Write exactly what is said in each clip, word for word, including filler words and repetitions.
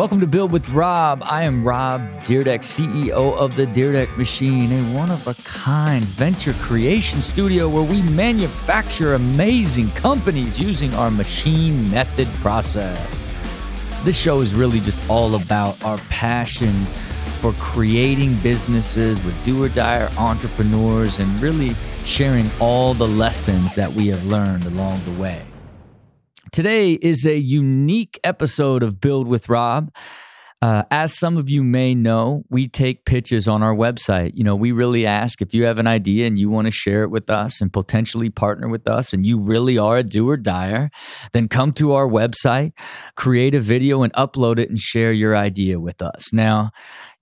Welcome to Build with Rob. I am Rob Dyrdek, C E O of The Dyrdek Machine, a one-of-a-kind venture creation studio where we manufacture amazing companies using our machine method process. This show is really just all about our passion for creating businesses with do-or-die entrepreneurs and really sharing all the lessons that we have learned along the way. Today is a unique episode of Build with Rob. Uh, as some of you may know, we take pitches on our website. You know, we really ask if you have an idea and you want to share it with us and potentially partner with us, and you really are a do or dyer, then come to our website, create a video and upload it and share your idea with us. Now,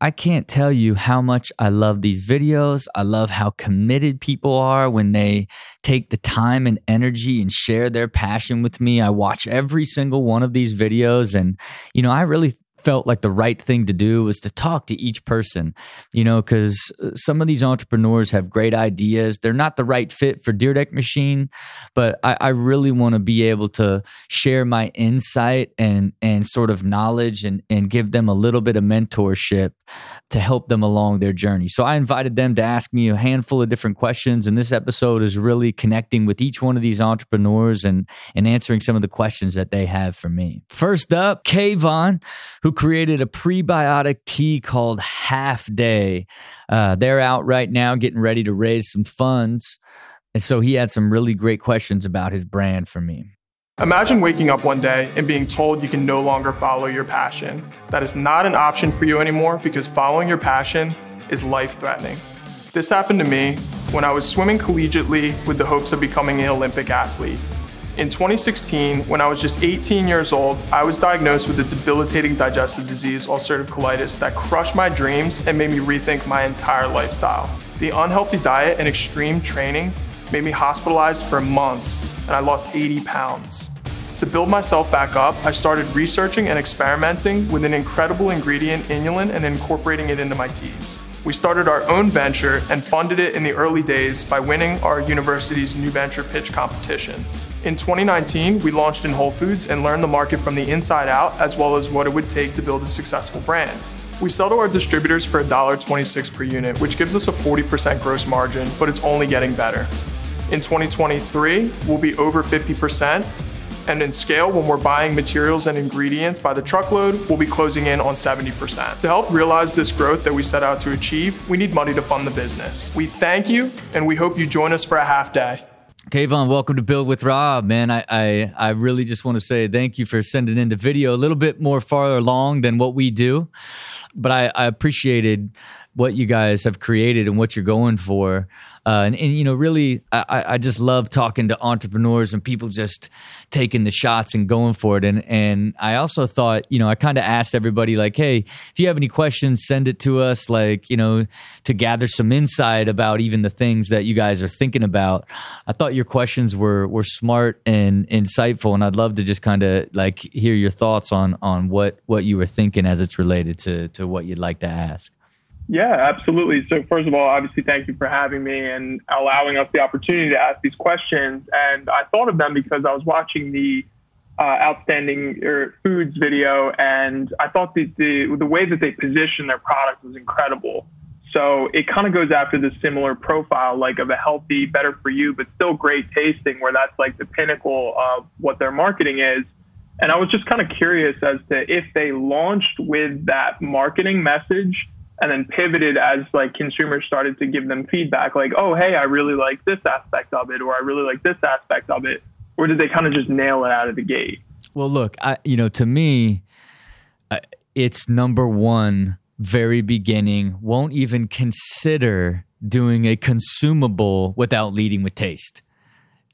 I can't tell you how much I love these videos. I love how committed people are when they take the time and energy and share their passion with me. I watch every single one of these videos, and, you know, I really felt like the right thing to do was to talk to each person, you know, because some of these entrepreneurs have great ideas. They're not the right fit for Dyrdek Machine, but I, I really want to be able to share my insight and and sort of knowledge and, and give them a little bit of mentorship to help them along their journey. So I invited them to ask me a handful of different questions, and this episode is really connecting with each one of these entrepreneurs and, and answering some of the questions that they have for me. First up, Kayvon, who who created a prebiotic tea called Half Day. Uh, they're out right now getting ready to raise some funds. And so he had some really great questions about his brand for me. Imagine waking up one day and being told you can no longer follow your passion. That is not an option for you anymore because following your passion is life-threatening. This happened to me when I was swimming collegiately with the hopes of becoming an Olympic athlete. In twenty sixteen, when I was just eighteen years old, I was diagnosed with a debilitating digestive disease, ulcerative colitis, that crushed my dreams and made me rethink my entire lifestyle. The unhealthy diet and extreme training made me hospitalized for months, and I lost eighty pounds. To build myself back up, I started researching and experimenting with an incredible ingredient, inulin, and incorporating it into my teas. We started our own venture and funded it in the early days by winning our university's new venture pitch competition. In twenty nineteen, we launched in Whole Foods and learned the market from the inside out, as well as what it would take to build a successful brand. We sell to our distributors for one dollar twenty-six per unit, which gives us a forty percent gross margin, but it's only getting better. In twenty twenty-three, we'll be over fifty percent, and in scale, when we're buying materials and ingredients by the truckload, we'll be closing in on seventy percent. To help realize this growth that we set out to achieve, we need money to fund the business. We thank you, and we hope you join us for a half day. Kayvon, welcome to Build with Rob, man. I, I I really just want to say thank you for sending in the video. A little bit more farther along than what we do, but I, I appreciated what you guys have created and what you're going for. Uh, and, and, you know, really, I, I just love talking to entrepreneurs and people just taking the shots and going for it. And and I also thought, you know, I kind of asked everybody, like, hey, if you have any questions, send it to us, like, you know, to gather some insight about even the things that you guys are thinking about. I thought your questions were were smart and insightful, and I'd love to just kind of, like, hear your thoughts on on what, what you were thinking as it's related to to what you'd like to ask. Yeah, absolutely. So first of all, obviously, thank you for having me and allowing us the opportunity to ask these questions. And I thought of them because I was watching the uh, Outstanding Foods video, and I thought the, the the way that they position their product was incredible. So it kind of goes after the similar profile, like of a healthy, better for you, but still great tasting, where that's like the pinnacle of what their marketing is. And I was just kind of curious as to if they launched with that marketing message and then pivoted as like consumers started to give them feedback, like, oh, hey, I really like this aspect of it, or I really like this aspect of it, or did they kind of just nail it out of the gate? Well, look, I, you know, to me, uh, it's number one, very beginning, won't even consider doing a consumable without leading with taste.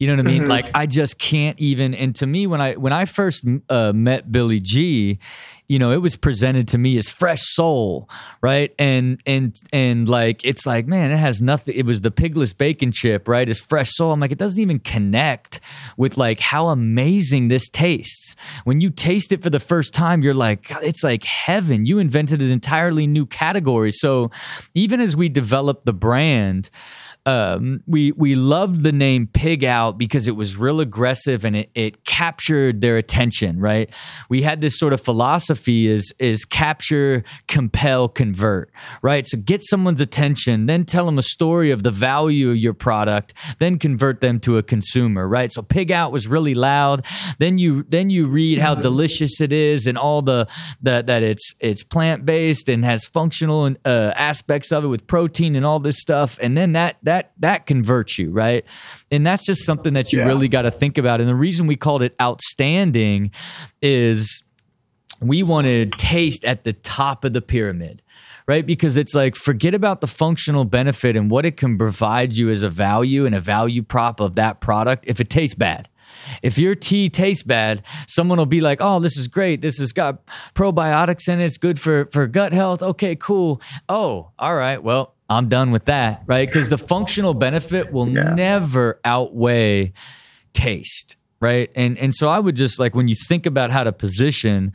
You know what I mean? Mm-hmm. Like, I just can't even. And to me, when I when I first uh, met Billy G, you know, it was presented to me as fresh soul, right? And and and like, it's like, man, it has nothing. It was the pigless bacon chip, right? It's fresh soul. I'm like, it doesn't even connect with like how amazing this tastes. When you taste it for the first time, you're like, God, it's like heaven. You invented an entirely new category. So even as we developed the brand, Um, we we loved the name Pig Out because it was real aggressive and it, it captured their attention, right? We had this sort of philosophy is is capture, compel, convert, right? So get someone's attention, then tell them a story of the value of your product, then convert them to a consumer, right? So Pig Out was really loud. Then you then you read how delicious it is and all the, the that it's it's plant-based and has functional and, uh, aspects of it with protein and all this stuff. And then that that That, that converts you, right? And that's just something that you yeah. really got to think about. And the reason we called it outstanding is we wanted taste at the top of the pyramid, right? Because it's like, forget about the functional benefit and what it can provide you as a value and a value prop of that product if it tastes bad. If your tea tastes bad, someone will be like, oh, this is great. This has got probiotics in it. It's good for, for gut health. Okay, cool. Oh, all right. Well, I'm done with that, right? Because the functional benefit will yeah. never outweigh taste, right? And and so I would just like, when you think about how to position,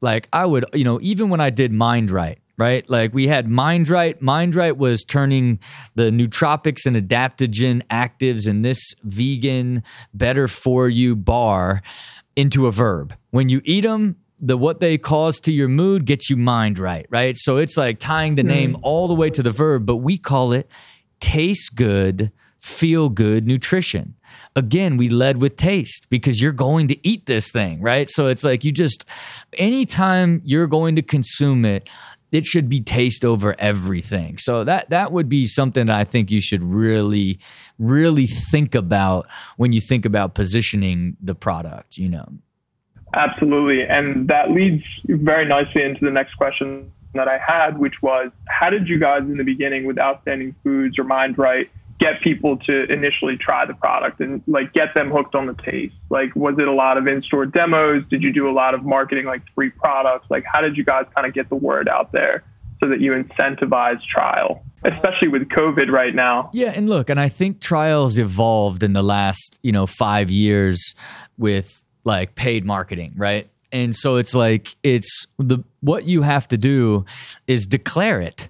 like I would, you know, even when I did Mind Right, right? Like we had Mind Right. Mind Right was turning the nootropics and adaptogen actives in this vegan, better for you bar into a verb. When you eat them, the what they cause to your mood gets you mind right, right? So it's like tying the name all the way to the verb, but we call it taste good, feel good nutrition. Again, we led with taste because you're going to eat this thing, right? So it's like you just, anytime you're going to consume it, it should be taste over everything. So that that would be something that I think you should really, really think about when you think about positioning the product, you know? Absolutely. And that leads very nicely into the next question that I had, which was, how did you guys in the beginning with Outstanding Foods or Mind Right get people to initially try the product and like get them hooked on the taste? Like, was it a lot of in-store demos? Did you do a lot of marketing, like free products? Like, how did you guys kind of get the word out there so that you incentivize trial, especially with COVID right now? Yeah. And look, and I think trials evolved in the last, you know, five years with like paid marketing, right? And so it's like, it's the, what you have to do is declare it.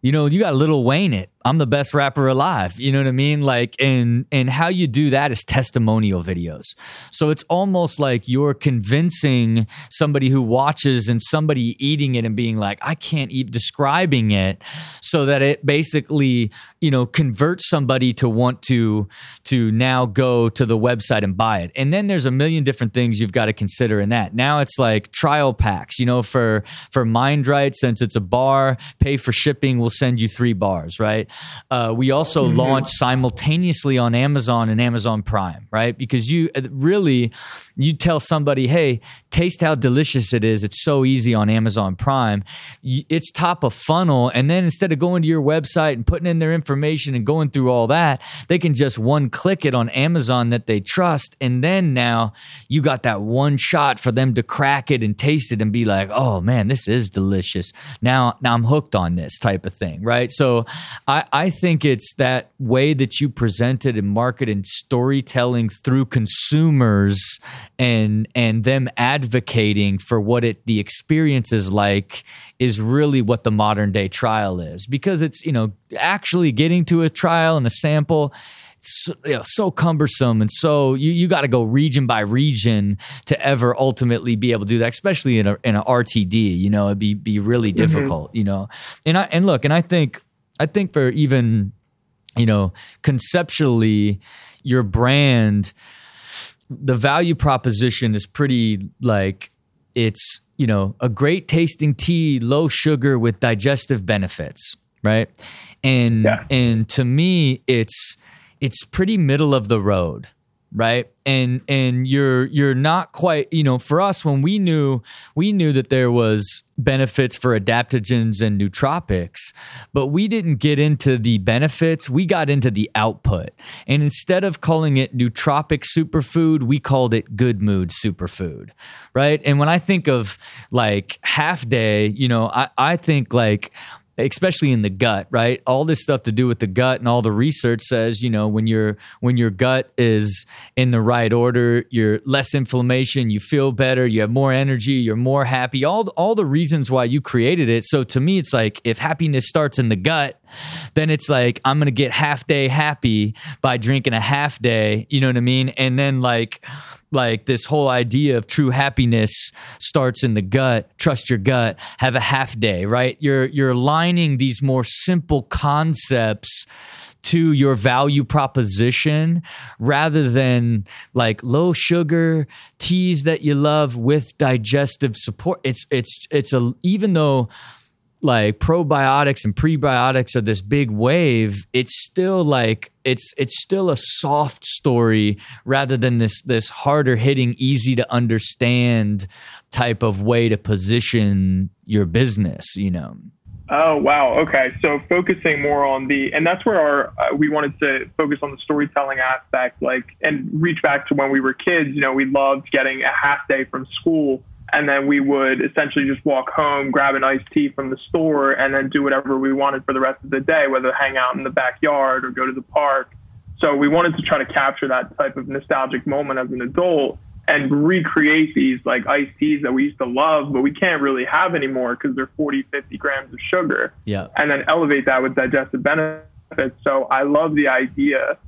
You know, you got a little Wayne it. I'm the best rapper alive. You know what I mean? Like, and, and how you do that is testimonial videos. So it's almost like you're convincing somebody who watches and somebody eating it and being like, I can't eat, describing it so that it basically, you know, converts somebody to want to, to now go to the website and buy it. And then there's a million different things you've got to consider in that. Now it's like trial packs, you know, for, for Mind Right, since it's a bar, pay for shipping, we'll send you three bars, right? Uh, we also mm-hmm. launched simultaneously on Amazon and Amazon Prime, right? Because you really, you tell somebody, hey, taste how delicious it is. It's so easy on Amazon Prime. It's top of funnel. And then instead of going to your website and putting in their information and going through all that, they can just one click it on Amazon that they trust. And then now you got that one shot for them to crack it and taste it and be like, oh man, this is delicious. Now, now I'm hooked on this type of thing, right? So I, I think it's that way that you presented and market and storytelling through consumers and and them advocating for what it the experience is like is really what the modern day trial is. Because it's, you know, actually getting to a trial and a sample, it's so, you know, so cumbersome. And so you, you got to go region by region to ever ultimately be able to do that, especially in a in an R T D, you know, it'd be, be really difficult, mm-hmm. you know. And I and look, and I think I think for even, you know, conceptually, your brand, the value proposition is pretty like it's, you know, a great tasting tea, low sugar with digestive benefits, right? And yeah. and to me, it's it's pretty middle of the road, right? And and you're you're not quite, you know, for us when we knew we knew that there was benefits for adaptogens and nootropics, but we didn't get into the benefits, we got into the output. And instead of calling it nootropic superfood, we called it good mood superfood, right? And when I think of like Half Day, you know, I, I think like especially in the gut, right? All this stuff to do with the gut, and all the research says, you know, when your when your gut is in the right order, you're less inflammation, you feel better, you have more energy, you're more happy, all, all the reasons why you created it. So to me, it's like, if happiness starts in the gut, then it's like, I'm going to get half day happy by drinking a half day, you know what I mean? And then like, like this whole idea of true happiness starts in the gut. Trust your gut, have a half day, right? You're, you're lining these more simple concepts to your value proposition rather than like low sugar teas that you love with digestive support. It's, it's, it's a, even though like probiotics and prebiotics are this big wave, it's still like, it's it's still a soft story rather than this this harder hitting, easy to understand type of way to position your business, you know? Oh, wow. Okay. So focusing more on the, and that's where our, uh, we wanted to focus on the storytelling aspect, like, and reach back to when we were kids, you know, we loved getting a half day from school. And then we would essentially just walk home, grab an iced tea from the store, and then do whatever we wanted for the rest of the day, whether hang out in the backyard or go to the park. So we wanted to try to capture that type of nostalgic moment as an adult and recreate these like iced teas that we used to love, but we can't really have anymore because they're forty, fifty grams of sugar. Yeah. And then elevate that with digestive benefits. So I love the idea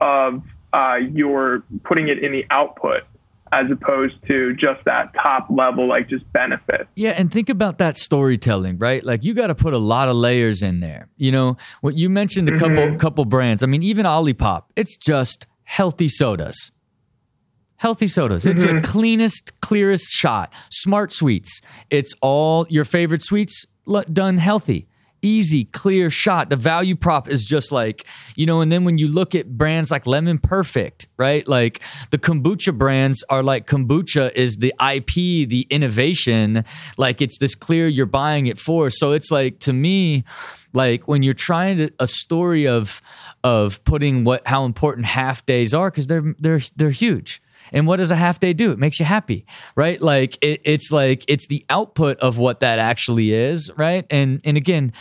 of uh, your putting it in the output, as opposed to just that top level, like just benefit. Yeah, and think about that storytelling, right? Like you got to put a lot of layers in there. You know, what you mentioned a mm-hmm. couple couple brands. I mean, even Olipop, it's just healthy sodas. Healthy sodas. Mm-hmm. It's the cleanest, clearest shot. Smart Sweets. It's all your favorite sweets done healthy. Easy, clear shot. The value prop is just like, you know, and then when you look at brands like Lemon Perfect, right? Like the kombucha brands are like, kombucha is the I P, the innovation. Like it's this clear, you're buying it for. So it's like, to me, like when you're trying to, a story of, of putting what, how important half days are, because they're, they're, they're huge. And what does a half day do? It makes you happy, right? Like it, it's like it's the output of what that actually is, right? And and again,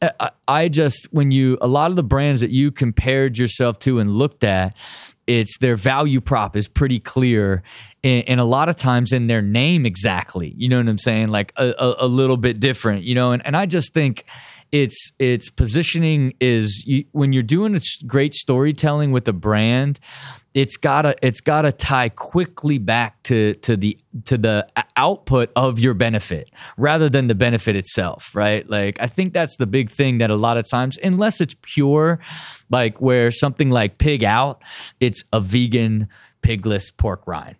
I, I just when you a lot of the brands that you compared yourself to and looked at, it's their value prop is pretty clear, and, and a lot of times in their name exactly, you know what I'm saying? Like a, a, a little bit different, you know. And and I just think. It's it's positioning is you, when you're doing a great storytelling with a brand, it's gotta it's gotta tie quickly back to to the to the output of your benefit rather than the benefit itself, right? Like I think that's the big thing that a lot of times, unless it's pure, like where something like Pig Out, it's a vegan pigless pork rind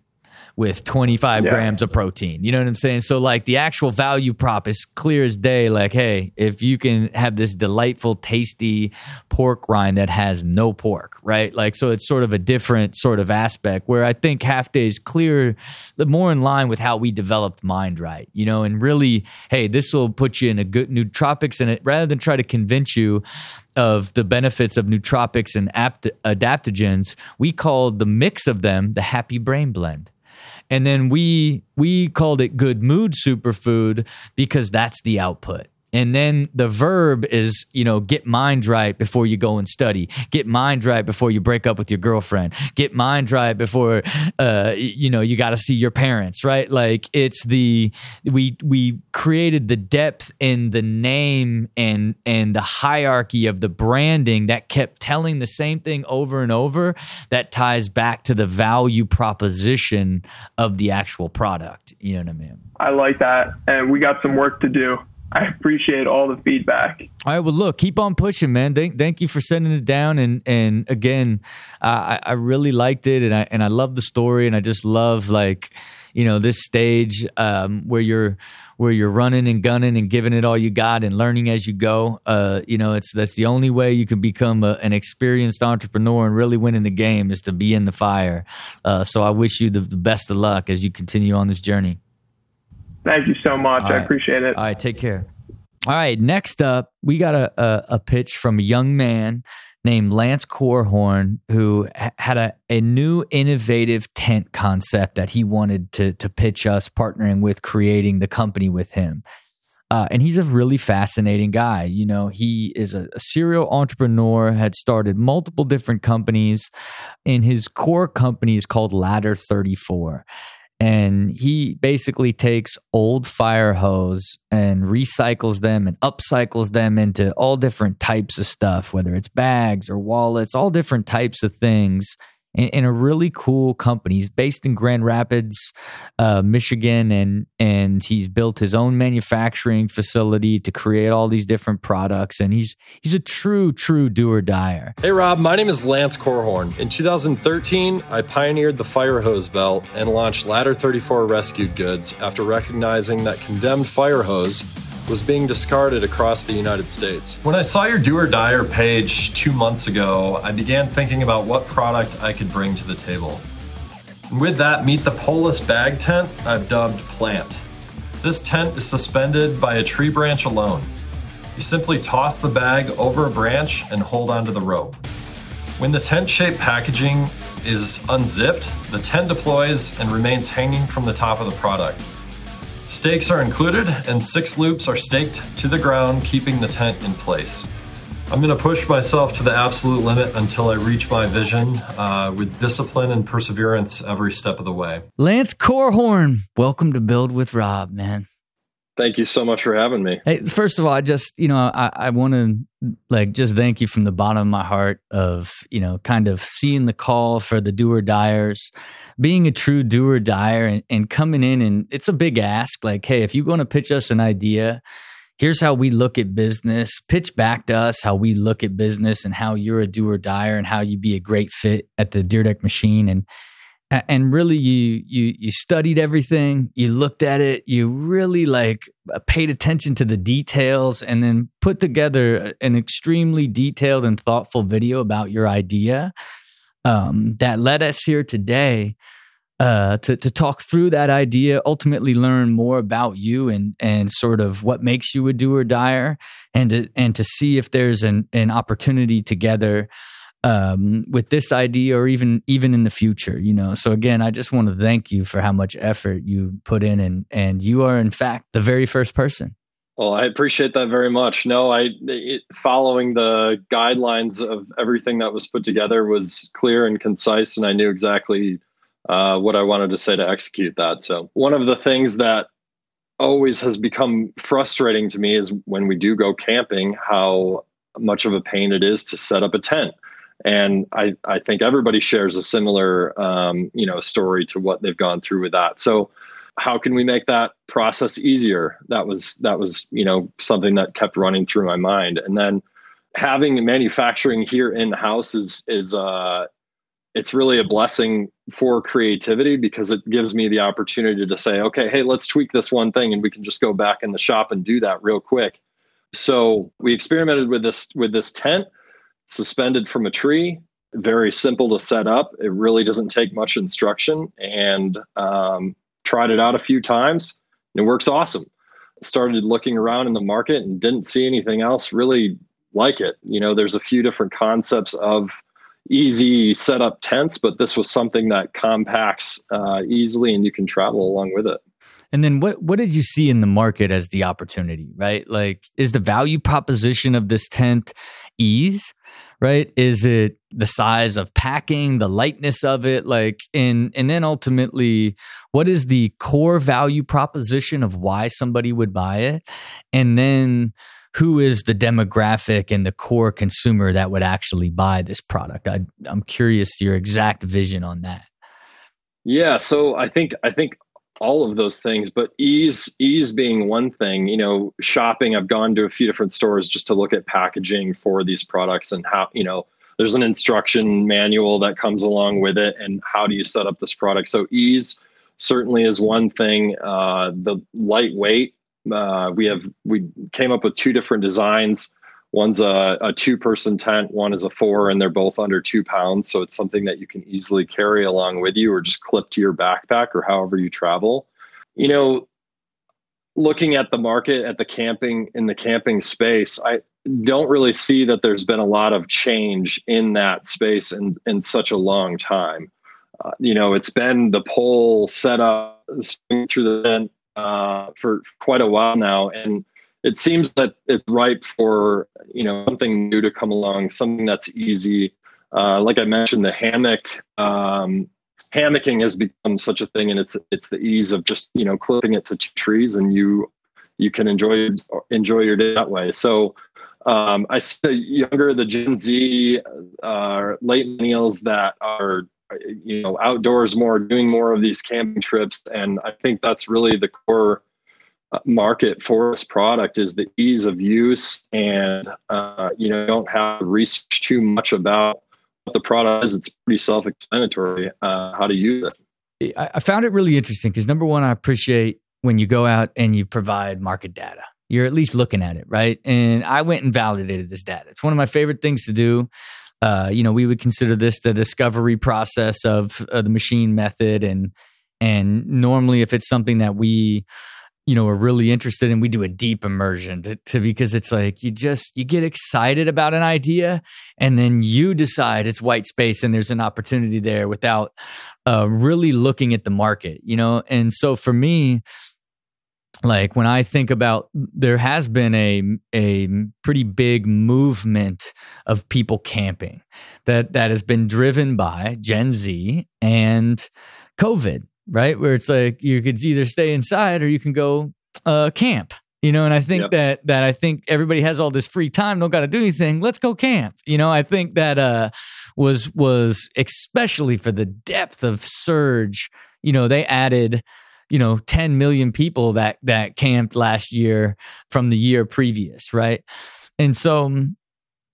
with twenty-five yeah. grams of protein. You know what I'm saying? So like the actual value prop is clear as day. Like, hey, if you can have this delightful, tasty pork rind that has no pork, right? Like, so it's sort of a different sort of aspect where I think half day is clear, more in line with how we developed Mind Right, you know, and really, hey, this will put you in a good nootropics in it rather than try to convince you of the benefits of nootropics and apt- adaptogens. We called the mix of them the Happy Brain Blend. And then we we called it Good Mood Superfood because that's the output. And then the verb is, you know, get mind right before you go and study. Get mind right before you break up with your girlfriend. Get mind right before, uh, you know, you got to see your parents, right? Like it's the, we we created the depth in the name and and the hierarchy of the branding that kept telling the same thing over and over that ties back to the value proposition of the actual product. You know what I mean? I like that. And we got some work to do. I appreciate all the feedback. All right, well, look, keep on pushing, man. Thank, thank you for sending it down, and and again, uh, I I really liked it, and I and I love the story, and I just love like, you know, this stage um, where you're where you're running and gunning and giving it all you got and learning as you go. Uh, you know, it's that's the only way you can become a, an experienced entrepreneur and really winning the game is to be in the fire. Uh, so I wish you the, the best of luck as you continue on this journey. Thank you so much. Right. I appreciate it. All right. Take care. All right. Next up, we got a, a, a pitch from a young man named Lance Korhorn, who ha- had a, a new innovative tent concept that he wanted to, to pitch us, partnering with creating the company with him. Uh, and he's a really fascinating guy. You know, he is a, a serial entrepreneur, had started multiple different companies, and his core company is called Ladder thirty-four. And he basically takes old fire hose and recycles them and upcycles them into all different types of stuff, whether it's bags or wallets, all different types of things. In a really cool company. He's based in Grand Rapids, uh, Michigan, and and he's built his own manufacturing facility to create all these different products. And he's he's a true, true do-or-dyer. Hey, Rob, my name is Lance Korhorn. In two thousand thirteen, I pioneered the fire hose belt and launched Ladder thirty-four Rescued Goods after recognizing that condemned fire hose was being discarded across the United States. When I saw your Do or Dyer page two months ago, I began thinking about what product I could bring to the table. And with that, meet the Polis bag tent I've dubbed Plant. This tent is suspended by a tree branch alone. You simply toss the bag over a branch and hold onto the rope. When the tent-shaped packaging is unzipped, the tent deploys and remains hanging from the top of the product. Stakes are included, and six loops are staked to the ground, keeping the tent in place. I'm going to push myself to the absolute limit until I reach my vision uh, with discipline and perseverance every step of the way. Lance Korhorn, welcome to Build with Rob, man. Thank you so much for having me. Hey, first of all, I just, you know, I, I want to like just thank you from the bottom of my heart of, you know, kind of seeing the call for the do or dyers, being a true do or dyer and, and coming in, and it's a big ask. Like, hey, if you're going to pitch us an idea, here's how we look at business, pitch back to us how we look at business and how you're a do or dyer and how you'd be a great fit at the Dyrdek Machine. And And really, you you you studied everything, you looked at it, you really like paid attention to the details, and then put together an extremely detailed and thoughtful video about your idea um, that led us here today uh, to to talk through that idea, ultimately learn more about you and and sort of what makes you a do-or-dyer, and to, and to see if there's an an opportunity together um with this idea or even even in the future, you know. So again, I just want to thank you for how much effort you put in, and and you are in fact the very first person. Well, I appreciate that very much. No, I it, following the guidelines of everything that was put together was clear and concise, and I knew exactly uh what I wanted to say to execute that. So one of the things that always has become frustrating to me is when we do go camping, how much of a pain it is to set up a tent. And I, I think everybody shares a similar, um, you know, story to what they've gone through with that. So how can we make that process easier? That was, that was, you know, something that kept running through my mind. And then having manufacturing here in house is, is, uh, it's really a blessing for creativity, because it gives me the opportunity to say, okay, hey, let's tweak this one thing, and we can just go back in the shop and do that real quick. So we experimented with this, with this tent. Suspended from a tree, very simple to set up. It really doesn't take much instruction, and um, tried it out a few times, and it works awesome. Started looking around in the market and didn't see anything else really like it. You know, there's a few different concepts of easy setup tents, but this was something that compacts uh, easily, and you can travel along with it. And then what what did you see in the market as the opportunity, right? Like, is the value proposition of this tent ease, right? Is it the size of packing, the lightness of it? Like, and, and then ultimately, what is the core value proposition of why somebody would buy it? And then who is the demographic and the core consumer that would actually buy this product? I, I'm curious your exact vision on that. Yeah, so I think I think... all of those things, but ease, ease being one thing. You know, shopping, I've gone to a few different stores just to look at packaging for these products, and how, you know, there's an instruction manual that comes along with it, and how do you set up this product? So ease certainly is one thing. Uh, the lightweight, uh, we have, we came up with two different designs. One's a, a two person tent, one is a four, and they're both under two pounds. So it's something that you can easily carry along with you, or just clip to your backpack, or however you travel. You know, looking at the market, at the camping, in the camping space, I don't really see that there's been a lot of change in that space in, in such a long time. Uh, you know, it's been the pole set up through the tent uh, for quite a while now. And it seems that it's ripe for, you know, something new to come along, something that's easy. Uh, like I mentioned, the hammock, um, hammocking has become such a thing, and it's, it's the ease of just, you know, clipping it to t- trees and you, you can enjoy, enjoy your day that way. So, um, I see the younger, the Gen Z, uh, late millennials that are, you know, outdoors more, doing more of these camping trips. And I think that's really the core market for this product, is the ease of use. And, uh, you know, don't have to research too much about what the product is. It's pretty self-explanatory, uh, how to use it. I found it really interesting because, number one, I appreciate when you go out and you provide market data. You're at least looking at it, right? And I went and validated this data. It's one of my favorite things to do. Uh, you know, we would consider this the discovery process of uh, the machine method. And and normally if it's something that we, you know, are really interested in, we do a deep immersion to, to because it's like you just, you get excited about an idea and then you decide it's white space and there's an opportunity there without uh, really looking at the market, you know? And so for me, like when I think about, there has been a a pretty big movement of people camping that that has been driven by Gen Z and COVID, right? Where it's like you could either stay inside or you can go uh, camp, you know. And I think yep. that that I think everybody has all this free time, don't got to do anything. Let's go camp, you know. I think that uh, was was especially for the depth of surge. You know, they added, you know, ten million people that, that camped last year from the year previous. Right. And so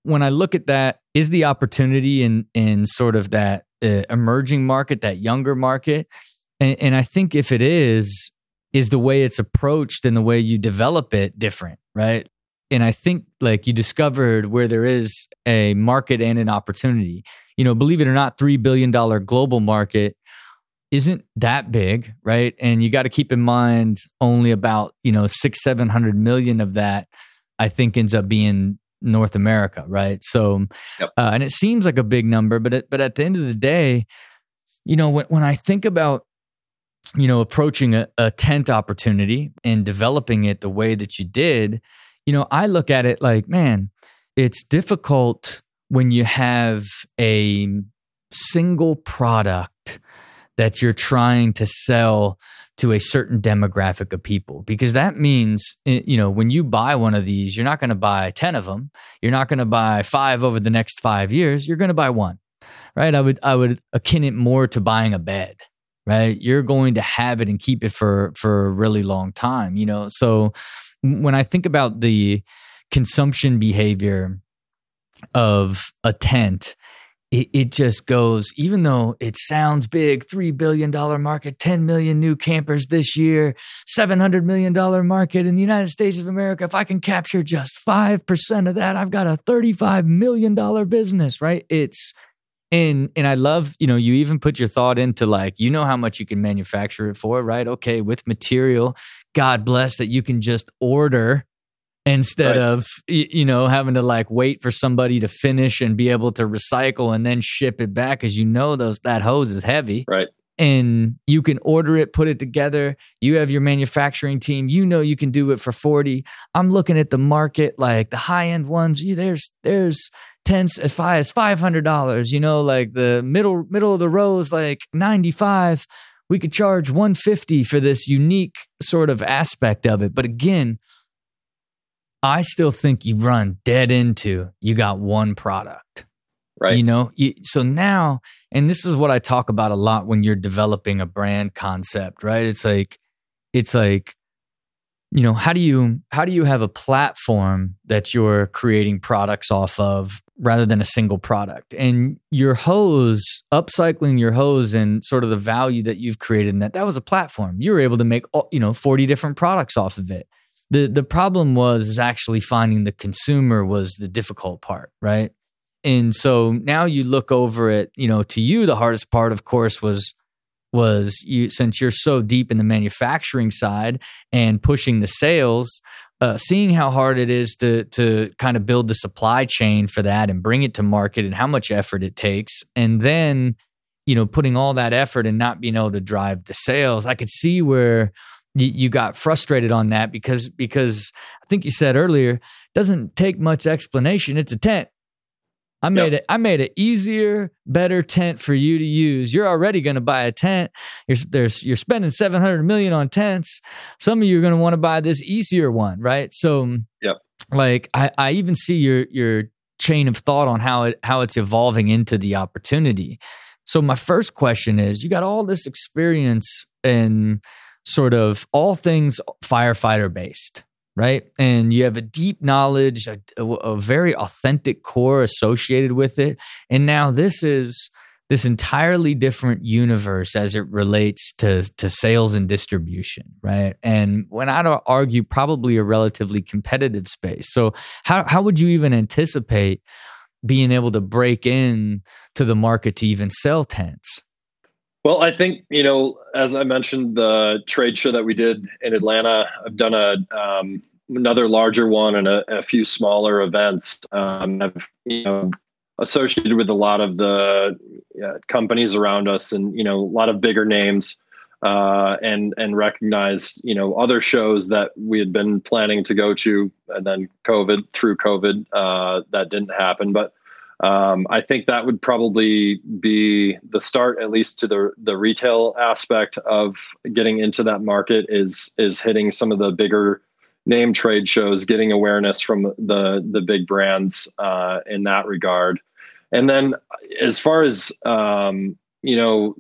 when I look at that, is the opportunity in, in sort of that uh, emerging market, that younger market. And, and I think if it is, is the way it's approached and the way you develop it different. Right. And I think like you discovered where there is a market and an opportunity, you know, believe it or not, three billion dollars global market isn't that big, right? And you got to keep in mind only about, you know, six, seven hundred million of that, I think, ends up being North America, right? So, yep. uh, and it seems like a big number, but it, but at the end of the day, you know, when when I think about, you know, approaching a, a tent opportunity and developing it the way that you did, you know, I look at it like, man, it's difficult when you have a single product that you're trying to sell to a certain demographic of people. Because that means, you know, when you buy one of these, you're not going to buy ten of them. You're not going to buy five over the next five years. You're going to buy one, right? I would I would akin it more to buying a bed, right? You're going to have it and keep it for, for a really long time, you know? So when I think about the consumption behavior of a tent, it just goes, even though it sounds big, three billion dollars market, ten million new campers this year, seven hundred million dollars market in the United States of America. If I can capture just five percent of that, I've got a thirty-five million dollars business, right? It's, and, and I love, you know, you even put your thought into like, you know how much you can manufacture it for, right? Okay, with material, God bless that you can just order instead right. of, you know, having to like wait for somebody to finish and be able to recycle and then ship it back, because you know those that hose is heavy. Right. And you can order it, put it together. You have your manufacturing team. You know you can do it for forty. I'm looking at the market, like the high-end ones. You, there's there's tents as high as five hundred dollars, you know, like the middle middle of the rows, like ninety-five. We could charge one hundred fifty for this unique sort of aspect of it. But again, I still think you run dead into, you got one product, right? You know, you, so now, and this is what I talk about a lot when you're developing a brand concept, right? It's like, it's like, you know, how do you, how do you have a platform that you're creating products off of rather than a single product? And your hose, upcycling your hose and sort of the value that you've created in that, that was a platform. You were able to make, you know, forty different products off of it. The the problem was is actually finding the consumer was the difficult part, right? And so now you look over it, you know, to you, the hardest part, of course, was, was you, since you're so deep in the manufacturing side and pushing the sales, uh, seeing how hard it is to, to kind of build the supply chain for that and bring it to market and how much effort it takes. And then, you know, putting all that effort and not being able to drive the sales, I could see where you, you got frustrated on that because because I think you said earlier, it doesn't take much explanation. It's a tent. I made yep. it. I made an easier, better tent for you to use. You're already going to buy a tent. You're there's you're spending seven hundred million dollars on tents. Some of you are going to want to buy this easier one, right? So, yep. like I, I even see your your chain of thought on how it how it's evolving into the opportunity. So my first question is: you got all this experience in sort of all things firefighter based. Right. And you have a deep knowledge, a, a, a very authentic core associated with it. And now this is this entirely different universe as it relates to, to sales and distribution. Right. And when I'd argue, probably a relatively competitive space. So how, how would you even anticipate being able to break in to the market to even sell tents? Well, I think, you know, as I mentioned, the trade show that we did in Atlanta, I've done a um, another larger one and a, a few smaller events. Um, I've, you know, associated with a lot of the uh, companies around us and, you know, a lot of bigger names uh, and, and recognized, you know, other shows that we had been planning to go to and then COVID through COVID uh, that didn't happen. But Um, I think that would probably be the start, at least to the the retail aspect of getting into that market is is hitting some of the bigger name trade shows, getting awareness from the the big brands uh, in that regard. And then as far as, um, you know,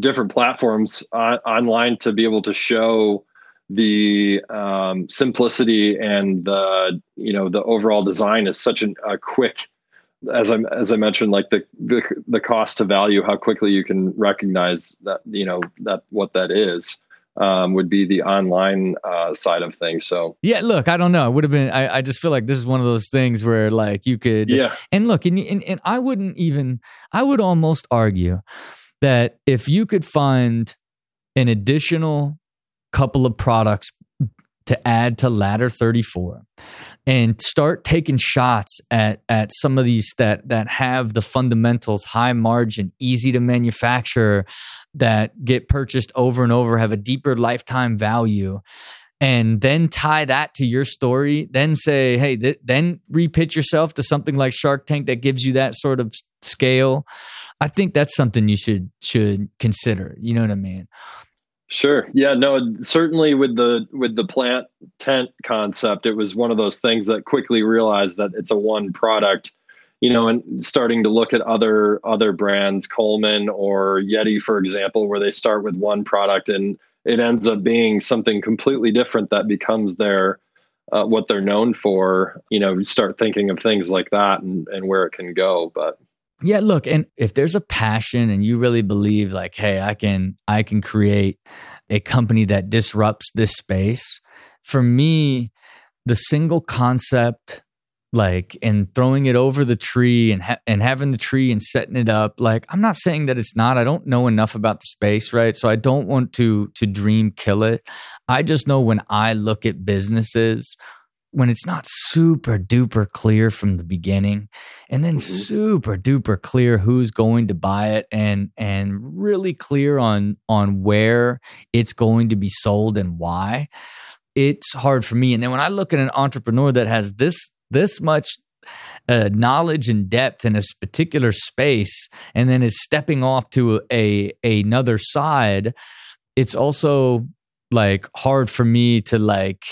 different platforms on, online to be able to show the um, simplicity and the, you know, the overall design is such an, a quick As I as I mentioned, like the, the the cost to value, how quickly you can recognize that, you know, that what that is um, would be the online uh, side of things. So yeah, look, I don't know. It would have been. I, I just feel like this is one of those things where like you could. Yeah. And look, and and, and I wouldn't even. I would almost argue that if you could find an additional couple of products to add to Ladder thirty-four and start taking shots at at some of these that that have the fundamentals, high margin, easy to manufacture, that get purchased over and over, have a deeper lifetime value, and then tie that to your story, then say, hey, th- then repitch yourself to something like Shark Tank that gives you that sort of scale. I think that's something you should should consider. You know what I mean? Sure. Yeah, no, certainly with the with the plant tent concept, it was one of those things that quickly realized that it's a one product, you know, and starting to look at other other brands, Coleman or Yeti, for example, where they start with one product and it ends up being something completely different that becomes their uh, what they're known for. You know, start thinking of things like that and, and where it can go. But yeah, look, and if there's a passion and you really believe like, hey, I can I can create a company that disrupts this space. For me, the single concept, like, and throwing it over the tree and ha- and having the tree and setting it up, like, I'm not saying that it's not, I don't know enough about the space, right? So I don't want to to dream kill it. I just know when I look at businesses, when it's not super duper clear from the beginning and then super duper clear who's going to buy it and and really clear on on where it's going to be sold and why, it's hard for me. And then when I look at an entrepreneur that has this this much uh, knowledge and depth in a particular space and then is stepping off to a, a another side, it's also like hard for me to like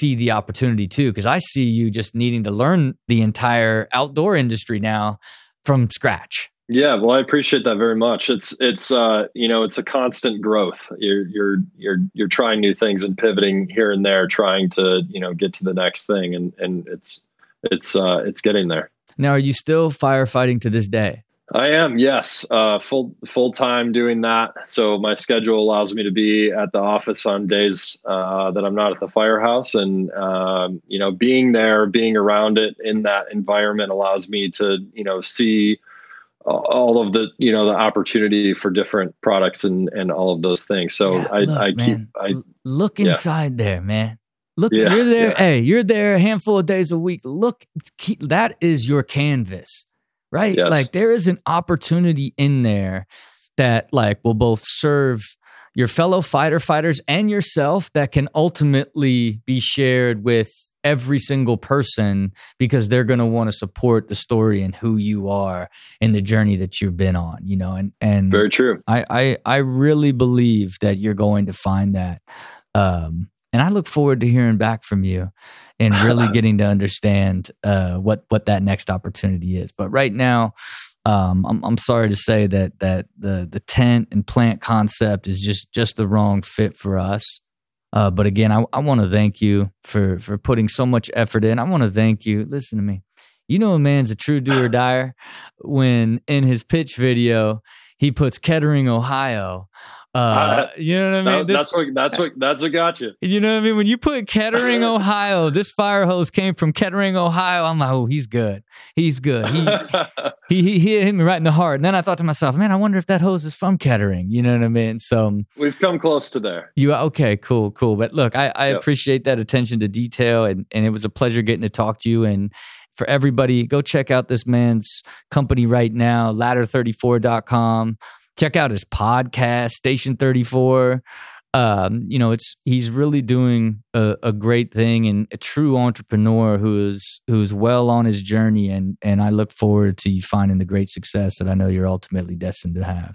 see the opportunity too, because I see you just needing to learn the entire outdoor industry now from scratch. Yeah, well, I appreciate that very much. It's it's uh, you know, it's a constant growth. You're you're you're you're trying new things and pivoting here and there, trying to, you know, get to the next thing, and and it's it's uh, it's getting there. Now, are you still firefighting to this day? I am, yes, uh, full full time doing that. So my schedule allows me to be at the office on days uh, that I'm not at the firehouse, and um, you know, being there, being around it in that environment allows me to, you know, see all of the, you know, the opportunity for different products and, and all of those things. So yeah, I, look, I keep I look inside yeah. there, man. Look, yeah, you're there. Yeah. Hey, you're there a handful of days a week. Look, keep, that is your canvas. Right? Yes. Like there is an opportunity in there that like will both serve your fellow fighter fighters and yourself that can ultimately be shared with every single person, because they're going to want to support the story and who you are and the journey that you've been on, you know, and, and very true. I, I, I really believe that you're going to find that. Um, and I look forward to hearing back from you and really getting to understand uh, what, what that next opportunity is. But right now, Um, I'm, I'm sorry to say that that the the tent and plant concept is just just the wrong fit for us. Uh, but again, I, I want to thank you for for putting so much effort in. I want to thank you. Listen to me. You know a man's a true do or dyer when in his pitch video he puts Kettering, Ohio. Uh, you know what I mean? That, this, that's what that's what that's what got you. You know what I mean? When you put Kettering, Ohio, this fire hose came from Kettering, Ohio. I'm like, oh, he's good. He's good. He he, he he hit me right in the heart. And then I thought to myself, man, I wonder if that hose is from Kettering. You know what I mean? So we've come close to there. You okay? Cool, cool. But look, I, I yep. appreciate that attention to detail, and, and it was a pleasure getting to talk to you. And for everybody, go check out this man's company right now, ladder thirty-four dot com. Check out his podcast, Station thirty-four. Um, you know, it's he's really doing a, a great thing, and a true entrepreneur who's who's well on his journey. And and I look forward to you finding the great success that I know you're ultimately destined to have.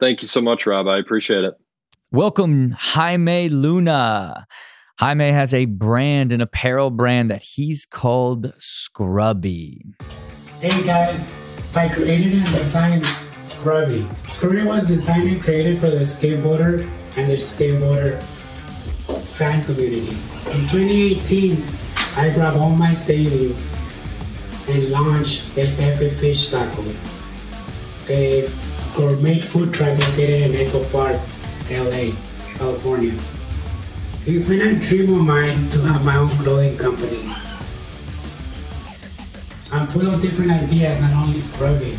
Thank you so much, Rob. I appreciate it. Welcome, Jaime Luna. Jaime has a brand, an apparel brand that he's called Scrubby. Hey guys, I created and designed Scrubby. Scrubby was designed and created for the skateboarder and the skateboarder fan community. In twenty eighteen, I grabbed all my savings and launched El Pepe Fish Tacos, a gourmet food truck located in Echo Park, L A, California. It's been a dream of mine to have my own clothing company. I'm full of different ideas, not only Scrubby.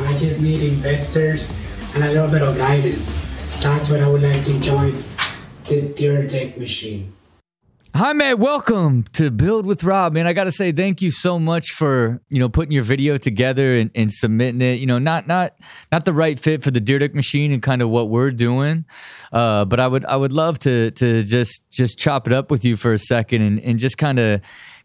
I just need investors and a little bit of guidance. That's what I would like to join the Dyrdek Machine. Hi, man. Welcome to Build with Rob, man. I got to say thank you so much for, you know, putting your video together and, and submitting it. You know, not not not the right fit for the Dyrdek Machine and kind of what we're doing. Uh, but I would I would love to to just just chop it up with you for a second and, and just kind of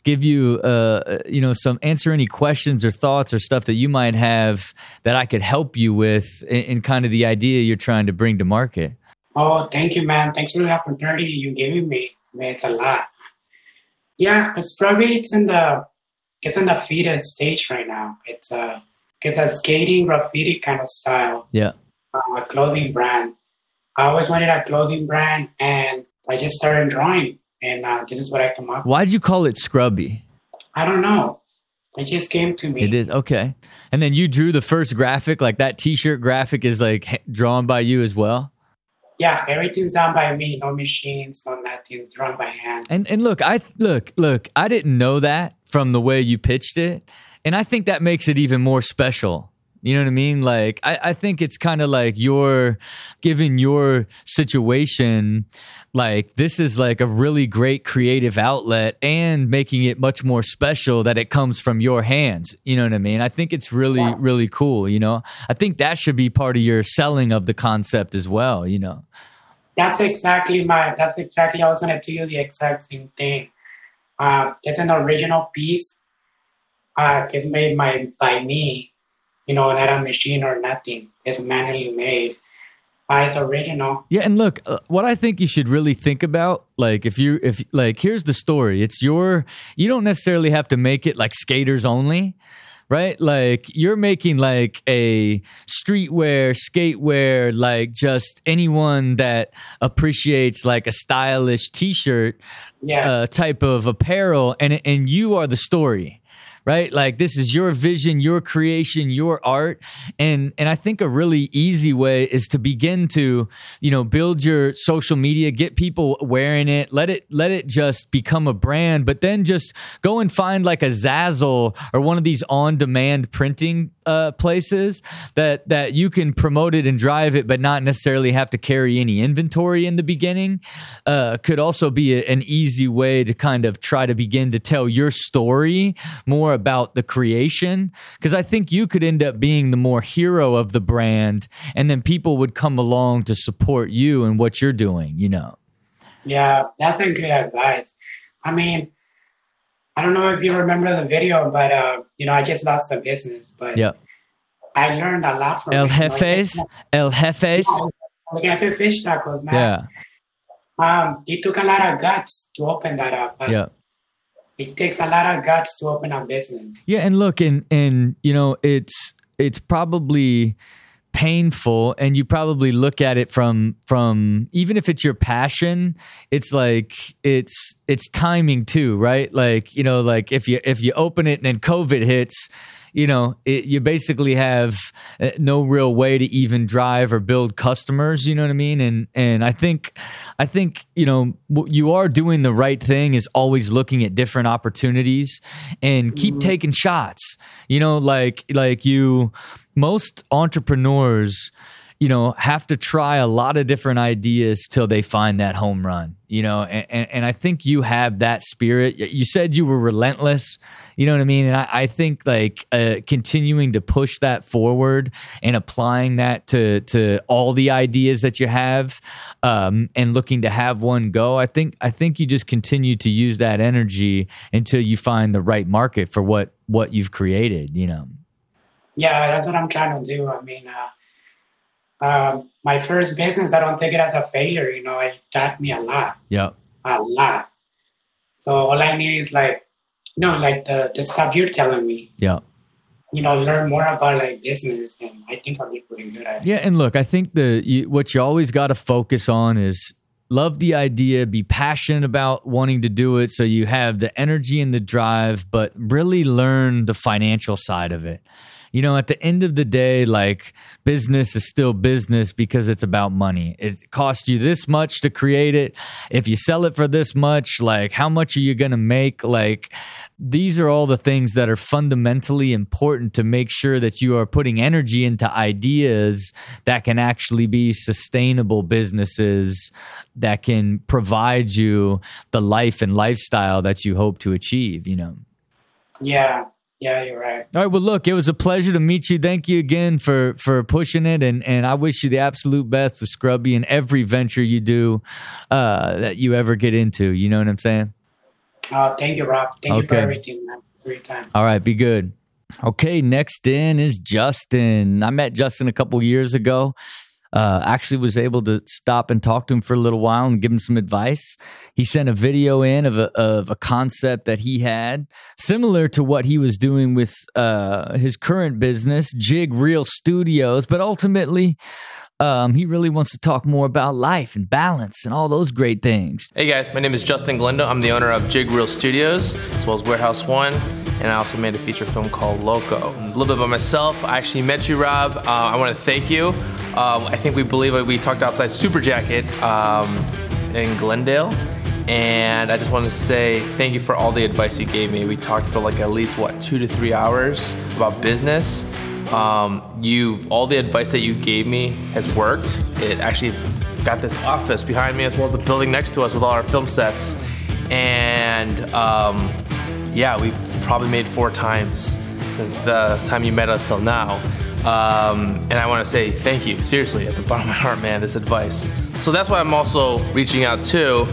give you, uh, you know, some answer any questions or thoughts or stuff that you might have that I could help you with in, in kind of the idea you're trying to bring to market. Oh, thank you, man. Thanks for the opportunity you're giving me. It's a lot. Yeah, it's probably it's in the it's in the feta stage right now. It's a it's a skating graffiti kind of style. Yeah, uh, a clothing brand. I always wanted a clothing brand, and I just started drawing, and uh, this is what I come up with. Why did you call it Scrubby? I don't know. It just came to me. It is okay. And then you drew the first graphic, like that T-shirt graphic is like drawn by you as well. Yeah, everything's done by me. No machines, no nothing. It's drawn by hand. And and look, I look, look. I didn't know that from the way you pitched it, and I think that makes it even more special. You know what I mean? Like, I, I think it's kind of like you're given your situation, like this is like a really great creative outlet and making it much more special that it comes from your hands. You know what I mean? I think it's really, yeah. really cool. You know, I think that should be part of your selling of the concept as well. You know, that's exactly my, that's exactly, I was going to tell you the exact same thing. Uh, it's an original piece. Uh, it's made by, by me. You know, not a machine or nothing. It's manually made. Uh, it's original. Yeah, and look, uh, what I think you should really think about, like if you, if like, here's the story. It's your, you don't necessarily have to make it like skaters only, right? Like you're making like a streetwear, skatewear, like just anyone that appreciates like a stylish T-shirt yeah. uh, type of apparel, and and you are the story. Right? Like this is your vision, your creation, your art. And and I think a really easy way is to begin to, you know, build your social media, get people wearing it, let it let it just become a brand, but then just go and find like a Zazzle or one of these on-demand printing uh, places that that you can promote it and drive it, but not necessarily have to carry any inventory in the beginning. Uh, could also be a, an easy way to kind of try to begin to tell your story more more about the creation? Because I think you could end up being the more hero of the brand, and then people would come along to support you and what you're doing, you know? Yeah, that's a good advice. I mean, I don't know if you remember the video, but, uh, you know, I just lost the business, but yeah. I learned a lot from El it. Jefes, like, El Jefes. El Pepe Fish Tacos, man. Yeah. Um, it took a lot of guts to open that up. But yeah. It takes a lot of guts to open a business. Yeah, and look, and, and you know, it's it's probably painful, and you probably look at it from from even if it's your passion, it's like it's it's timing too, right? Like, you know, like if you if you open it and then COVID hits, you know, it, you basically have no real way to even drive or build customers. You know what I mean? And and I think, I think you know, what you are doing the right thing is always looking at different opportunities and keep mm-hmm. taking shots. You know, like like you, most entrepreneurs, you know, have to try a lot of different ideas till they find that home run, you know, and, and, and I think you have that spirit. You said you were relentless, you know what I mean? And I, I think like uh, continuing to push that forward and applying that to, to all the ideas that you have um, and looking to have one go, I think, I think you just continue to use that energy until you find the right market for what, what you've created, you know? Yeah, that's what I'm trying to do. I mean, uh, Um, my first business, I don't take it as a failure. You know, it taught me a lot. Yeah. A lot. So all I need is like, you know, like the, the stuff you're telling me. Yeah. You know, learn more about like business, and I think I'll be pretty good at it. Yeah. And look, I think the, you, what you always got to focus on is love the idea, be passionate about wanting to do it. So you have the energy and the drive, but really learn the financial side of it. You know, at the end of the day, like business is still business because it's about money. It costs you this much to create it. If you sell it for this much, like how much are you going to make? Like these are all the things that are fundamentally important to make sure that you are putting energy into ideas that can actually be sustainable businesses that can provide you the life and lifestyle that you hope to achieve, you know? Yeah. Yeah, you're right. All right. Well, look, it was a pleasure to meet you. Thank you again for, for pushing it. And, and I wish you the absolute best with Scrubby and every venture you do uh, that you ever get into. You know what I'm saying? Uh, thank you, Rob. Thank okay. you for everything, man. For your time. All right. Be good. Okay. Next in is Justin. I met Justin a couple years ago. Uh, actually was able to stop and talk to him for a little while and give him some advice. He sent a video in of a, of a concept that he had similar to what he was doing with uh, his current business, Jig Reel Studios. But ultimately, um, he really wants to talk more about life and balance and all those great things. Hey guys, my name is Justin Glendo. I'm the owner of Jig Reel Studios as well as Warehouse One. And I also made a feature film called Loco. A little bit about myself. I actually met you, Rob. Uh, I want to thank you. Um, I think we believe we talked outside Super Jacket um, in Glendale. And I just want to say thank you for all the advice you gave me. We talked for like at least, what, two to three hours about business. Um, you've all the advice that you gave me has worked. It actually got this office behind me as well as the building next to us with all our film sets. And um, yeah, we've probably made four times since the time you met us till now. Um, and I want to say thank you, seriously, at the bottom of my heart, man, this advice. So that's why I'm also reaching out too,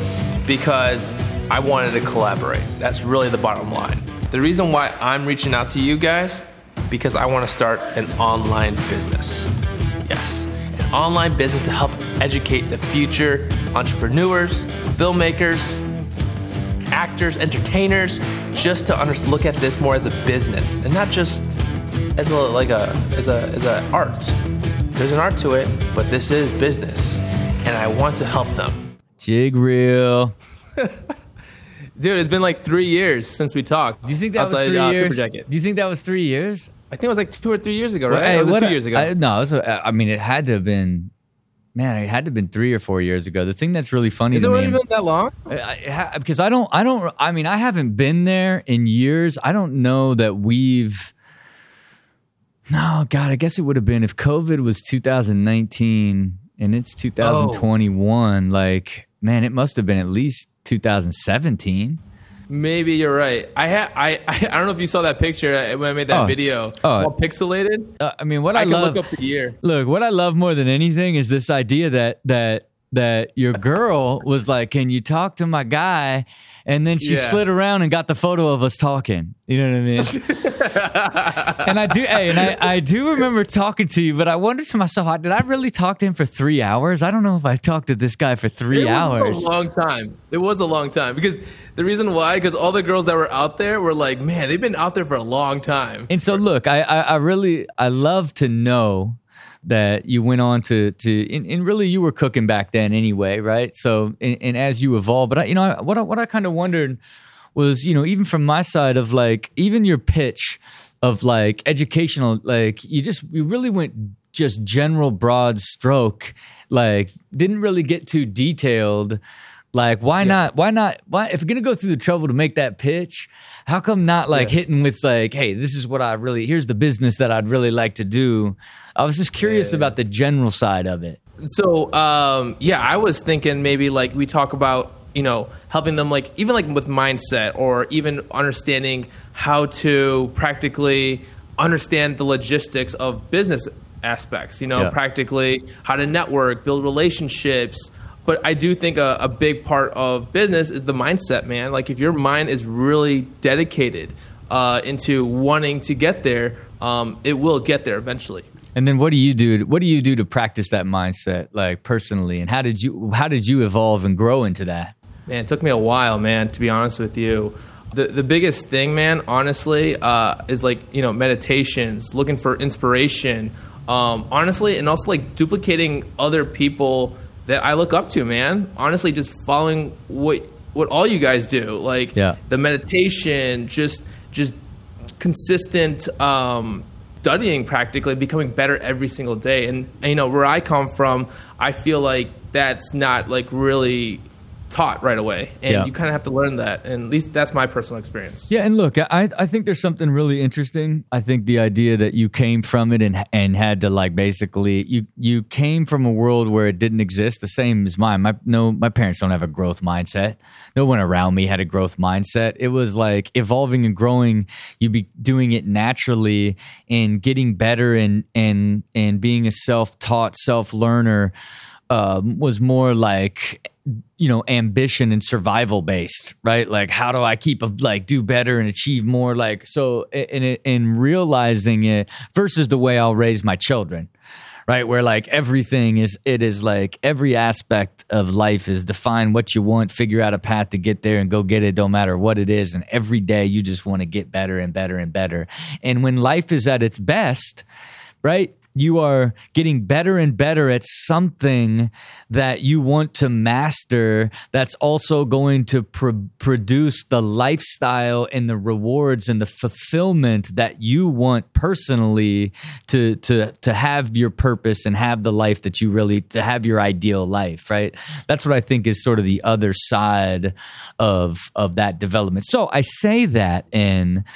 because I wanted to collaborate. That's really the bottom line. The reason why I'm reaching out to you guys, because I want to start an online business. Yes, an online business to help educate the future entrepreneurs, filmmakers, actors, entertainers, just to under- look at this more as a business and not just as a like a as a as an art. There's an art to it, but this is business, and I want to help them. Jig Reel, dude, it's been like three years since we talked. Do you think that outside, was three uh, years? Do you think that was three years? I think it was like two or three years ago, right? Well, hey, was it two I, years ago. I, no, it was, I mean it had to have been. Man, it had to have been three or four years ago. The thing that's really funny is it really been that long? Because I, I, I don't, I don't, I mean, I haven't been there in years. I don't know that we've. No, God, I guess it would have been if COVID was two thousand nineteen and it's two thousand twenty-one. Oh. Like, man, it must have been at least two thousand seventeen. Maybe you're right. I ha- I I don't know if you saw that picture when I made that oh, video. It's oh, all pixelated. Uh, I mean, what I, I love. Look, up the year. Look, what I love more than anything is this idea that that that your girl was like, "Can you talk to my guy?" And then she yeah. slid around and got the photo of us talking. You know what I mean? And I do, hey, and I, I do remember talking to you, but I wondered to myself, did I really talk to him for three hours? I don't know if I talked to this guy for three it hours. It was a long time. It was a long time because the reason why, because all the girls that were out there were like, man, they've been out there for a long time. And so, look, I, I, I really, I love to know that you went on to, to and, and really you were cooking back then anyway, right? So, and, and as you evolved, but I, you know, what I, what I kind of wondered was, you know, even from my side of like, even your pitch of like educational, like you just, you really went just general broad stroke, like didn't really get too detailed. Like, why yeah. not, why not, why, if you're going to go through the trouble to make that pitch, how come not like yeah. hitting with like, hey, this is what I really, here's the business that I'd really like to do. I was just curious yeah. about the general side of it. So, um, yeah, I was thinking maybe like we talk about, you know, helping them like even like with mindset or even understanding how to practically understand the logistics of business aspects, you know, yeah. practically how to network, build relationships. But I do think a, a big part of business is the mindset, man. Like if your mind is really dedicated uh, into wanting to get there, um, it will get there eventually. And then what do you do? What do you do to practice that mindset, like personally? And how did you how did you evolve and grow into that? Man, it took me a while, man, to be honest with you. The the biggest thing, man, honestly, uh, is like, you know, meditations, looking for inspiration, um, honestly, and also like duplicating other people that I look up to, man. Honestly, just following what what all you guys do, like yeah. the meditation, just just consistent um, studying practically, becoming better every single day. And, and, you know, where I come from, I feel like that's not like really taught right away, and yeah. you kind of have to learn that, and at least that's my personal experience. Yeah, and look, I I think there's something really interesting. I think the idea that you came from it and and had to like basically you you came from a world where it didn't exist, the same as mine. My no, my parents don't have a growth mindset. No one around me had a growth mindset. It was like evolving and growing. You be doing it naturally and getting better, and and and being a self-taught, self-learner um, was more like, you know, ambition and survival based, right? Like, how do I keep a, like do better and achieve more? Like, so in in realizing it versus the way I'll raise my children, right? Where like everything is, it is like every aspect of life is define what you want, figure out a path to get there and go get it. Don't matter what it is. And every day you just want to get better and better and better. And when life is at its best, right? You are getting better and better at something that you want to master that's also going to pr- produce the lifestyle and the rewards and the fulfillment that you want personally to to to have your purpose and have the life that you really, to have your ideal life, right? That's what I think is sort of the other side of, of that development. So I say that in...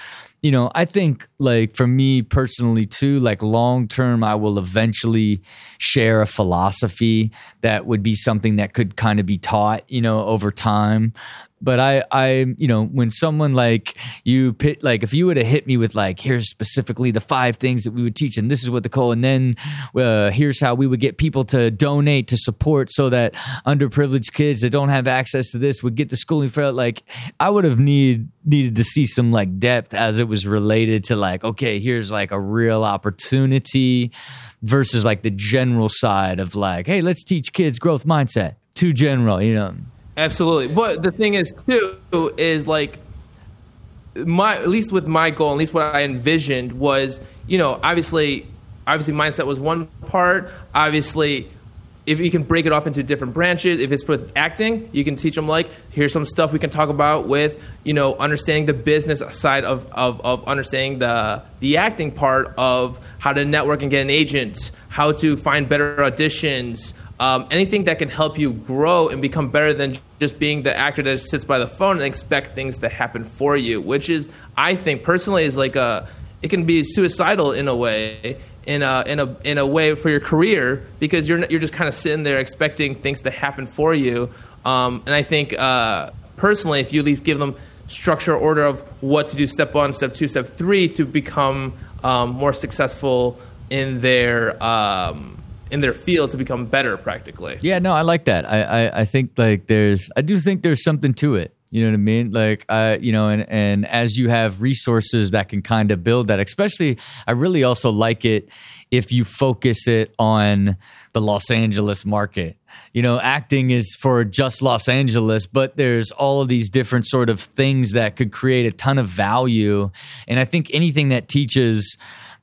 You know, I think like for me personally too, like long term, I will eventually share a philosophy that would be something that could kind of be taught, you know, over time. But I, I, you know, when someone like you pit, like if you would have hit me with like, here's specifically the five things that we would teach, and this is what the call, and then uh, here's how we would get people to donate, to support, so that underprivileged kids that don't have access to this would get the schooling for it. Like I would have need needed to see some like depth as it was related to like, okay, here's like a real opportunity versus like the general side of like, hey, let's teach kids growth mindset. Too general, you know. Absolutely. But the thing is, too, is like my, at least with my goal, at least what I envisioned was, you know, obviously, obviously mindset was one part. Obviously, if you can break it off into different branches, if it's with acting, you can teach them like, here's some stuff we can talk about with, you know, understanding the business side of, of, of understanding the, the acting part of how to network and get an agent, how to find better auditions, um, anything that can help you grow and become better than just being the actor that sits by the phone and expect things to happen for you, which is, I think personally, is like a, it can be suicidal in a way, in a in a in a way for your career, because you're you're just kind of sitting there expecting things to happen for you. Um, and I think uh, personally, if you at least give them structure order of what to do, step one, step two, step three, to become um, more successful in their um, in their field, to become better practically. Yeah, no, I like that. I, I, I think like there's, I do think there's something to it. You know what I mean? Like, uh, you know, and, and as you have resources that can kind of build that, especially, I really also like it if you focus it on the Los Angeles market. You know, acting is for just Los Angeles, but there's all of these different sort of things that could create a ton of value. And I think anything that teaches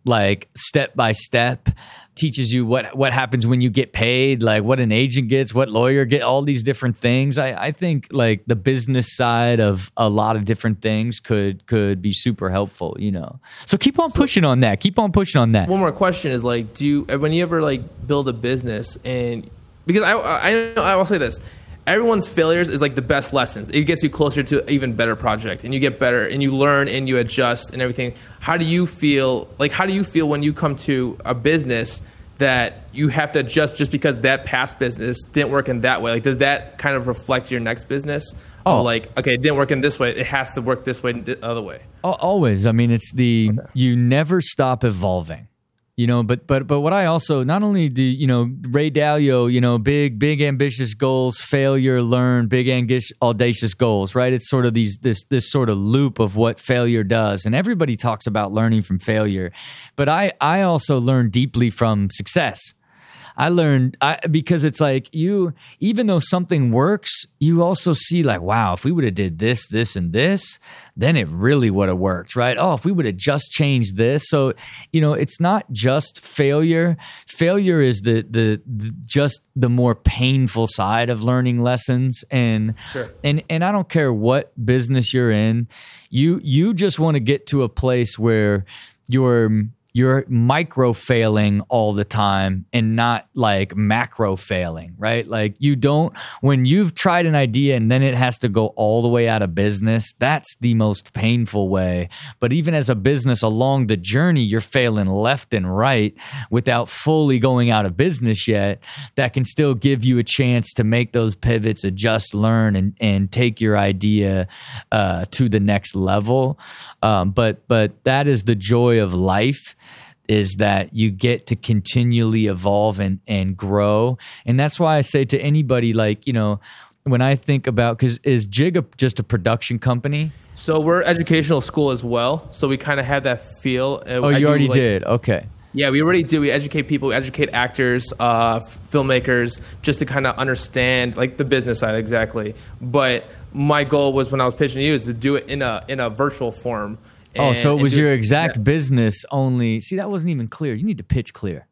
like step by step, teaches you what what happens when you get paid, like what an agent gets, what lawyer get, all these different things. I, I think like the business side of a lot of different things could could be super helpful, you know. So keep on pushing on that. Keep on pushing on that. One more question is like, do you, when you ever like build a business, and because I I I will say this, everyone's failures is like the best lessons. It gets you closer to an even better project, and you get better and you learn and you adjust and everything. How do you feel like how do you feel when you come to a business that you have to adjust just because that past business didn't work in that way? Like, does that kind of reflect your next business? Oh, like, okay, it didn't work in this way. It has to work this way and the other way. Always. I mean, it's the, okay. You never stop evolving. You know, but but but what I also, not only do, you know, Ray Dalio, you know, big, big ambitious goals, failure, learn, big angish, audacious goals, right? It's sort of these this this sort of loop of what failure does. And everybody talks about learning from failure. But I, I also learn deeply from success. I learned I, because it's like you, even though something works, you also see like, wow, if we would have did this, this, and this, then it really would have worked, right? Oh, if we would have just changed this. So, you know, it's not just failure. Failure is the the, the just the more painful side of learning lessons. And sure. and and I don't care what business you're in, you you just want to get to a place where you're. You're micro failing all the time and not like macro failing, right? Like you don't, when you've tried an idea and then it has to go all the way out of business, that's the most painful way. But even as a business along the journey, you're failing left and right without fully going out of business yet. That can still give you a chance to make those pivots, adjust, learn, and and take your idea uh, to the next level. Um, but but that is the joy of life. Is that you get to continually evolve and, and grow. And that's why I say to anybody, like, you know, when I think about, because is Jig just a production company? So we're educational school as well. So we kind of have that feel. Oh, I you do, already like, did. Okay. Yeah, we already do. We educate people, we educate actors, uh, filmmakers, just to kind of understand like the business side exactly. But my goal was when I was pitching you is to do it in a in a virtual form. Oh, and, so it was your exact yeah. business only. See, that wasn't even clear. You need to pitch clear.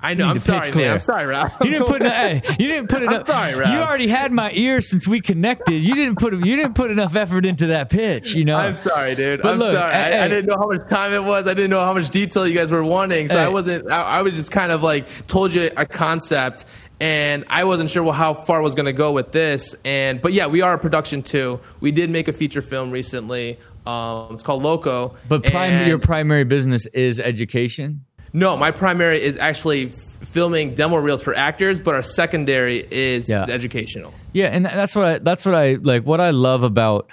I know. I'm sorry, man. I'm sorry, Rob. You didn't put enough, you didn't put enough. Sorry, Rob. You already had my ear since we connected. You didn't put you didn't put enough effort into that pitch. You know. I'm sorry, dude. But I'm look, sorry. Hey, I, I didn't know how much time it was. I didn't know how much detail you guys were wanting. So hey. I wasn't. I, I was just kind of like told you a concept, and I wasn't sure well, how far I was going to go with this. And but yeah, we are a production too. We did make a feature film recently. Um, it's called Loco. But prim- your primary business is education? No, my primary is actually filming demo reels for actors, but our secondary is yeah. educational. Yeah, and that's what I, that's what I like. What I love about,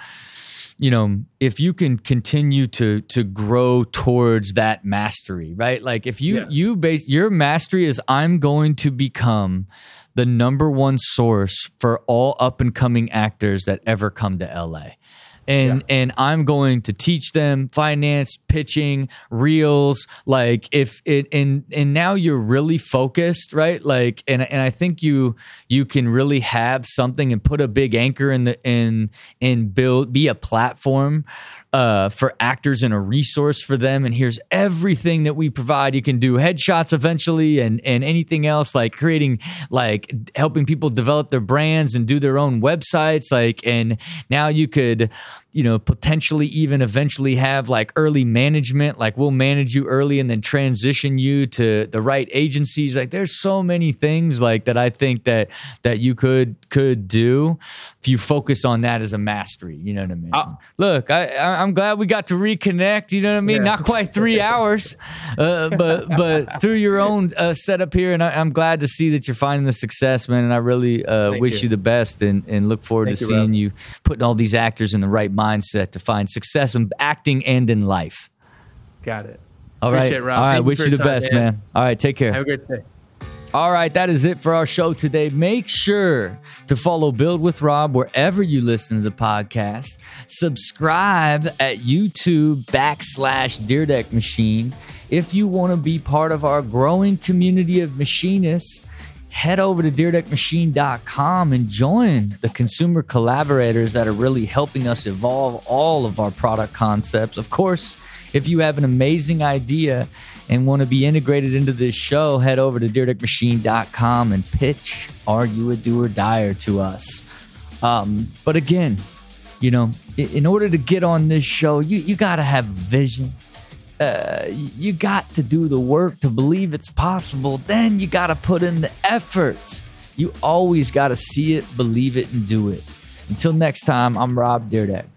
you know, if you can continue to to grow towards that mastery, right? Like if you yeah. you base your mastery is I'm going to become the number one source for all up and coming actors that ever come to L A. And yeah. and I'm going to teach them finance, pitching, reels, like if it and and now you're really focused, right? Like and and I think you you can really have something and put a big anchor in the in and build be a platform uh, for actors and a resource for them. And here's everything that we provide. You can do headshots eventually and and anything else, like creating like helping people develop their brands and do their own websites, like and now you could you know, potentially even eventually have like early management, like we'll manage you early and then transition you to the right agencies. Like there's so many things like that I think that that you could could do if you focus on that as a mastery. You know what I mean? Uh, Look, I, I'm glad we got to reconnect. You know what I mean? Yeah. Not quite three hours, uh, but but through your own uh, setup here. And I, I'm glad to see that you're finding the success, man. And I really uh, wish you. you the best and, and look forward Thank to you, seeing Rob. You putting all these actors in the right mindset to find success in acting and in life. Got it. All Appreciate right. It, Rob. All right. Thank Wish you, you the time, best, man. man. All right. Take care. Have a great day. All right, that is it for our show today. Make sure to follow Build with Rob wherever you listen to the podcast. Subscribe at YouTube backslash Dyrdek Machine. If you want to be part of our growing community of machinists, head over to dyrdek machine dot com and join the consumer collaborators that are really helping us evolve all of our product concepts. Of course, if you have an amazing idea and want to be integrated into this show, head over to dyrdek machine dot com and pitch Are You a Do or Dire to us. Um, but again, you know, in order to get on this show, you, you got to have vision. Uh, you got to do the work to believe it's possible. Then you got to put in the efforts. You always got to see it, believe it, and do it. Until next time, I'm Rob Dyrdek.